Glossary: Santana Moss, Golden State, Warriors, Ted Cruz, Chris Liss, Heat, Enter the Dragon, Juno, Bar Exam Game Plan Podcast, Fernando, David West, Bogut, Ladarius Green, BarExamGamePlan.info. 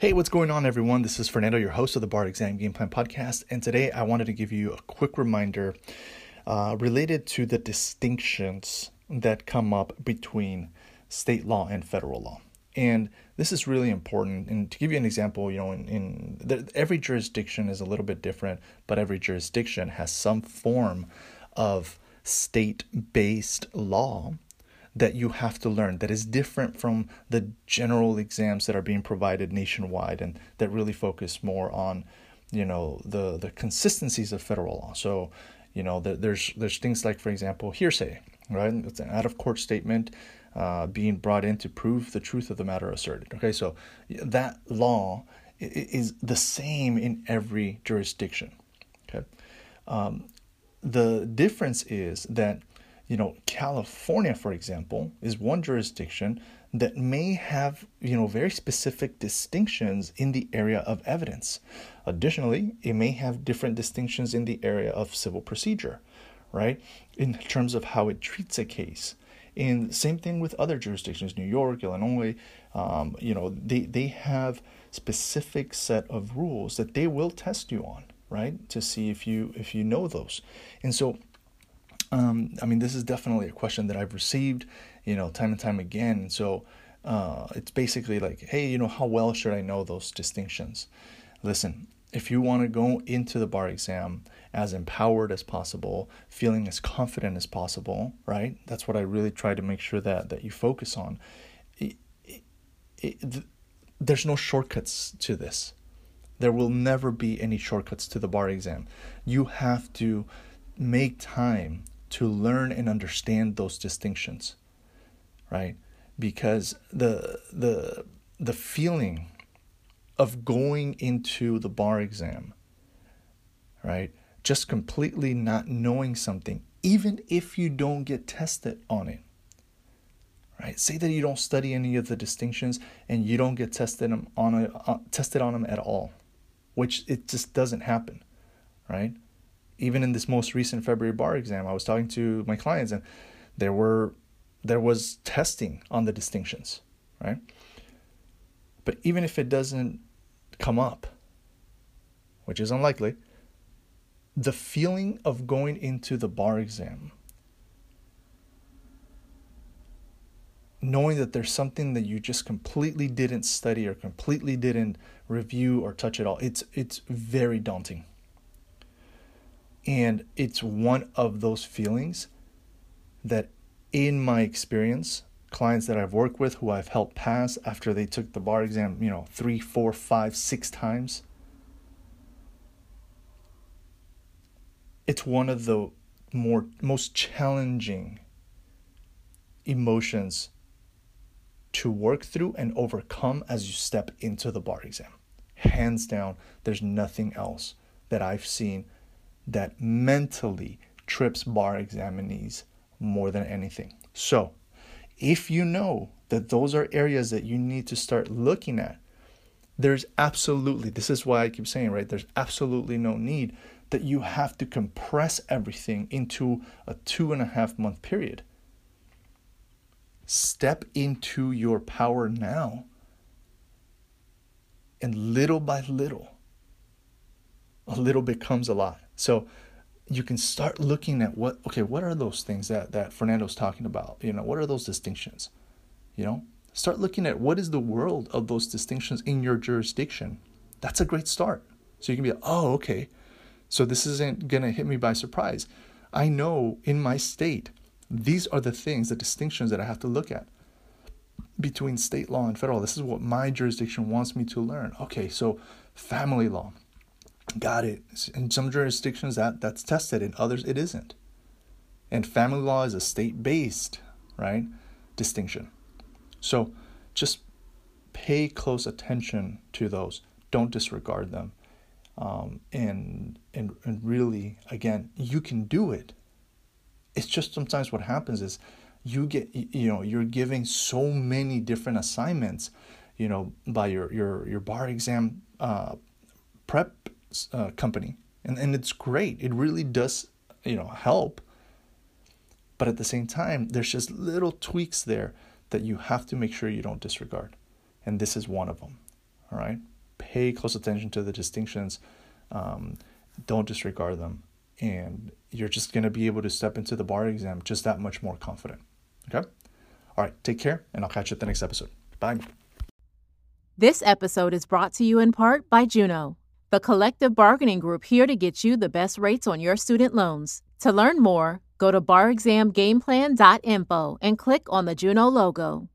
Hey, what's going on, everyone? This is Fernando, your host of the Bar Exam Game Plan Podcast, and today I wanted to give you a quick reminder related to the distinctions that come up between state law and federal law. And this is really important. And to give you an example, you know, every jurisdiction is a little bit different, but every jurisdiction has some form of state-based law that you have to learn that is different from the general exams that are being provided nationwide and that really focus more on, you know, the consistencies of federal law. So, you know, there's things like, for example, hearsay, right? It's an out-of-court statement being brought in to prove the truth of the matter asserted. Okay, so that law is the same in every jurisdiction. Okay, the difference is that, you know, California, for example, is one jurisdiction that may have, you know, very specific distinctions in the area of evidence. Additionally, it may have different distinctions in the area of civil procedure, right? In terms of how it treats a case. And same thing with other jurisdictions, New York, Illinois, you know, they have specific set of rules that they will test you on, right? To see if you know those. And so I mean, this is definitely a question that I've received, you know, time and time again. And so it's basically like, hey, you know, how well should I know those distinctions? Listen, if you want to go into the bar exam as empowered as possible, feeling as confident as possible, right? That's what I really try to make sure that you focus on. There's no shortcuts to this. There will never be any shortcuts to the bar exam. You have to make time to learn and understand those distinctions, right? Because the feeling of going into the bar exam, right, just completely not knowing something, even if you don't get tested on it, right? Say that you don't study any of the distinctions and you don't get tested on them at all, which it just doesn't happen, right? Even in this most recent February bar exam, I was talking to my clients and there was testing on the distinctions, right? But even if it doesn't come up, which is unlikely, the feeling of going into the bar exam, knowing that there's something that you just completely didn't study or completely didn't review or touch at all, it's very daunting. And it's one of those feelings that, in my experience, clients that I've worked with who I've helped pass after they took the bar exam, you know, 3, 4, 5, 6 times, it's one of the most challenging emotions to work through and overcome as you step into the bar exam. Hands down, there's nothing else that I've seen that mentally trips bar examinees more than anything. So if you know that those are areas that you need to start looking at, there's absolutely, this is why I keep saying, right, there's absolutely no need that you have to compress everything into a 2.5-month period. Step into your power now, and little by little, a little becomes a lot. So you can start looking at what are those things that Fernando's talking about? You know, what are those distinctions? You know, start looking at what is the world of those distinctions in your jurisdiction. That's a great start. So you can be like, oh, okay, so this isn't going to hit me by surprise. I know in my state, these are the things, the distinctions that I have to look at between state law and federal. This is what my jurisdiction wants me to learn. Okay, so family law. Got it. In some jurisdictions that's tested, in others it isn't. And family law is a state-based, right, distinction. So just pay close attention to those. Don't disregard them. And really, again, you can do it. It's just sometimes what happens is you're giving so many different assignments, you know, by your bar exam prep company, and it's great. It really does, you know, help. But at the same time, there's just little tweaks there that you have to make sure you don't disregard, and this is one of them, all right? Pay close attention to the distinctions. Don't disregard them. And you're just going to be able to step into the bar exam just that much more confident. Okay? All right, take care, and I'll catch you at the next episode. Bye. This episode is brought to you in part by Juno, the collective bargaining group here to get you the best rates on your student loans. To learn more, go to BarExamGamePlan.info and click on the Juno logo.